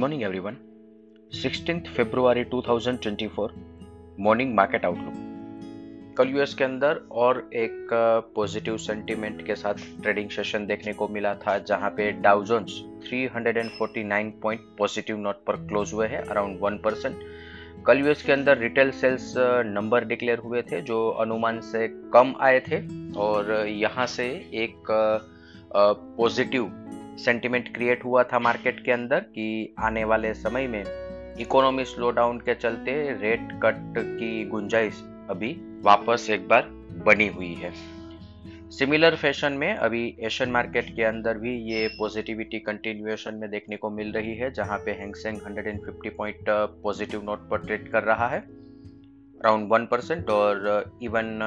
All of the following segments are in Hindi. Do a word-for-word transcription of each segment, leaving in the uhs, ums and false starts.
Morning everyone. सोलह फरवरी दो हज़ार चौबीस मॉर्निंग मार्केट आउटलुक। कल यूएस के अंदर और एक पॉजिटिव सेंटीमेंट के साथ ट्रेडिंग सेशन देखने को मिला था, जहां पे डाउ जोन्स तीन सौ उनचास पॉइंट पॉजिटिव नोट पर क्लोज हुए हैं, अराउंड वन परसेंट। कल यूएस के अंदर रिटेल सेल्स नंबर डिक्लेयर हुए थे जो अनुमान से कम आए थे, और यहाँ से एक पॉजिटिव सेंटिमेंट क्रिएट हुआ था मार्केट के अंदर कि आने वाले समय में इकोनॉमी स्लो डाउन के चलते रेट कट की गुंजाइश अभी वापस एक बार बनी हुई है। सिमिलर फैशन में अभी एशियन मार्केट के अंदर भी ये पॉजिटिविटी कंटिन्यूएशन में देखने को मिल रही है, जहां पे हैंग सेंग एक सौ पचास पॉइंट पॉजिटिव नोट पर ट्रेड कर रहा है, अराउंड वन परसेंट, और इवन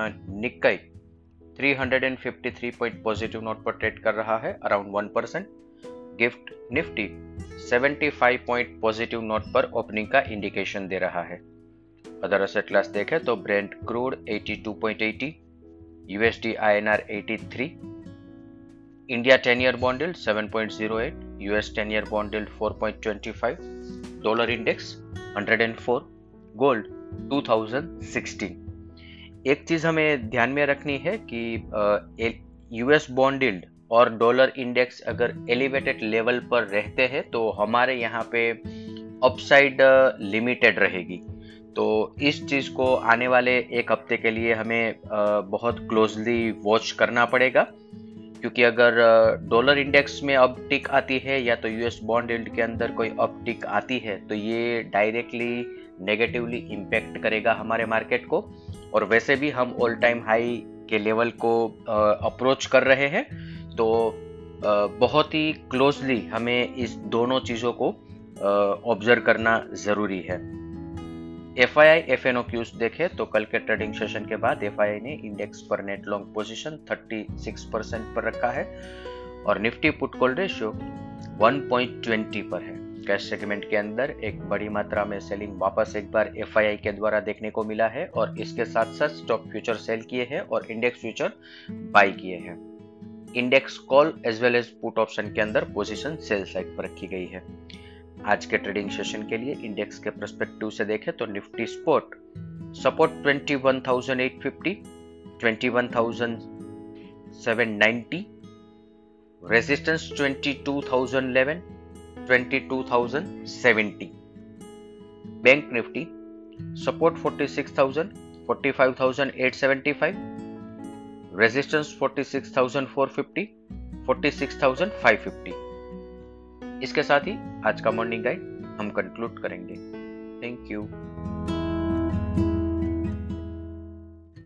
निक्काई तीन सौ तिरपन पॉइंट पॉजिटिव नोट पर ट्रेड कर रहा है, around one percent. GIFT Nifty पचहत्तर पॉइंट पॉजिटिव नोट पर ओपनिंग का इंडिकेशन दे रहा है। अदर एसेट क्लास देखें तो ब्रेंट क्रूड बयासी पॉइंट अस्सी, यूएसडी आईएनआर तिरासी, India ten year bond yield seven point zero eight, US ten year bond yield four point two five, dollar index एक सौ चार, गोल्ड दो हज़ार सोलह। एक चीज हमें ध्यान में रखनी है कि यूएस बॉन्ड यील्ड और डॉलर इंडेक्स अगर एलिवेटेड लेवल पर रहते हैं तो हमारे यहाँ पे अपसाइड लिमिटेड रहेगी, तो इस चीज़ को आने वाले एक हफ्ते के लिए हमें बहुत क्लोजली वॉच करना पड़ेगा, क्योंकि अगर डॉलर इंडेक्स में अप टिक आती है या तो यूएस बॉन्ड यील्ड के अंदर कोई अप टिक आती है तो ये डायरेक्टली नेगेटिवली इम्पैक्ट करेगा हमारे मार्केट को, और वैसे भी हम ऑल टाइम हाई के लेवल को अप्रोच कर रहे हैं, तो बहुत ही क्लोजली हमें इस दोनों चीज़ों को ऑब्जर्व करना ज़रूरी है। एफआईआई एफएनओ क्यूज देखें तो कल के ट्रेडिंग सेशन के बाद एफआईआई ने इंडेक्स पर नेट लॉन्ग पोजीशन छत्तीस परसेंट पर रखा है, और Nifty put call ratio one point two zero पर है। कैश सेगमेंट के अंदर एक बड़ी मात्रा में सेलिंग वापस एक बार एफआईआई के द्वारा देखने को मिला है, और इसके साथ साथ स्टॉक फ्यूचर सेल किए हैं और इंडेक्स फ्यूचर बाई किए हैं। Index call as well as put option के अंदर पोजीशन सेल साइड पर रखी गई है। आज के ट्रेडिंग सेशन के लिए इंडेक्स के पर्सपेक्टिव से देखें तो Nifty sport support twenty one thousand eight fifty, twenty one thousand seven ninety, resistance twenty two thousand eleven, twenty two thousand seventy. Bank Nifty support forty six thousand, forty five thousand eight seventy five, resistance forty six thousand four fifty, forty six thousand five fifty. इसके साथ ही आज का मॉर्निंग गाइड हम कंक्लूड करेंगे। Thank you.